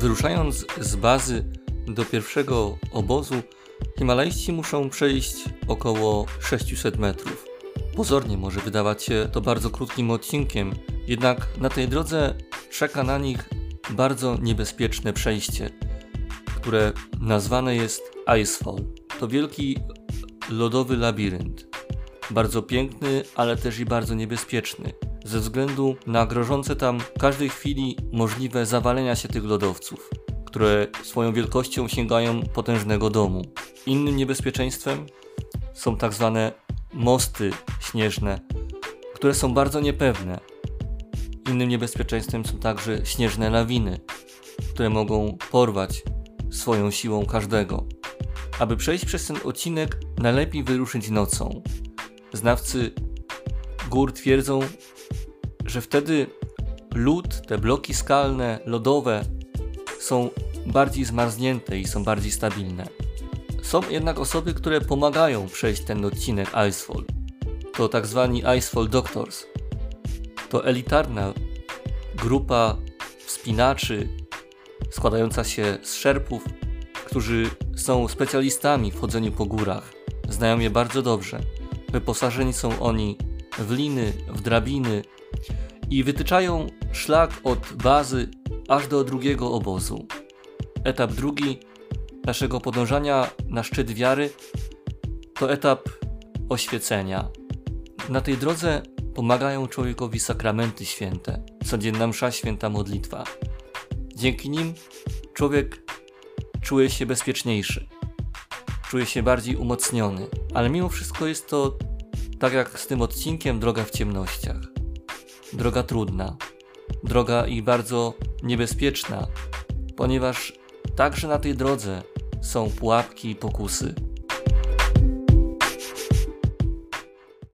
Wyruszając z bazy do pierwszego obozu, himalaiści muszą przejść około 600 metrów. Pozornie może wydawać się to bardzo krótkim odcinkiem, jednak na tej drodze czeka na nich bardzo niebezpieczne przejście, które nazwane jest Icefall. To wielki lodowy labirynt, bardzo piękny, ale też i bardzo niebezpieczny, ze względu na grożące tam w każdej chwili możliwe zawalenia się tych lodowców, które swoją wielkością sięgają potężnego domu. Innym niebezpieczeństwem są tak zwane mosty śnieżne, które są bardzo niepewne. Innym niebezpieczeństwem są także śnieżne lawiny, które mogą porwać swoją siłą każdego. Aby przejść przez ten odcinek, najlepiej wyruszyć nocą. Znawcy gór twierdzą, że wtedy lód, te bloki skalne, lodowe są bardziej zmarznięte i są bardziej stabilne. Są jednak osoby, które pomagają przejść ten odcinek Icefall. To tak zwani Icefall Doctors. To elitarna grupa wspinaczy składająca się z szerpów, którzy są specjalistami w chodzeniu po górach. Znają je bardzo dobrze. Wyposażeni są oni w liny, w drabiny i wytyczają szlak od bazy aż do drugiego obozu. Etap drugi naszego podążania na szczyt wiary to etap oświecenia. Na tej drodze pomagają człowiekowi sakramenty święte, codzienna msza, święta modlitwa. Dzięki nim człowiek czuje się bezpieczniejszy, czuje się bardziej umocniony, ale mimo wszystko jest to, tak jak z tym odcinkiem, droga w ciemnościach. Droga trudna, droga i bardzo niebezpieczna, ponieważ także na tej drodze są pułapki i pokusy.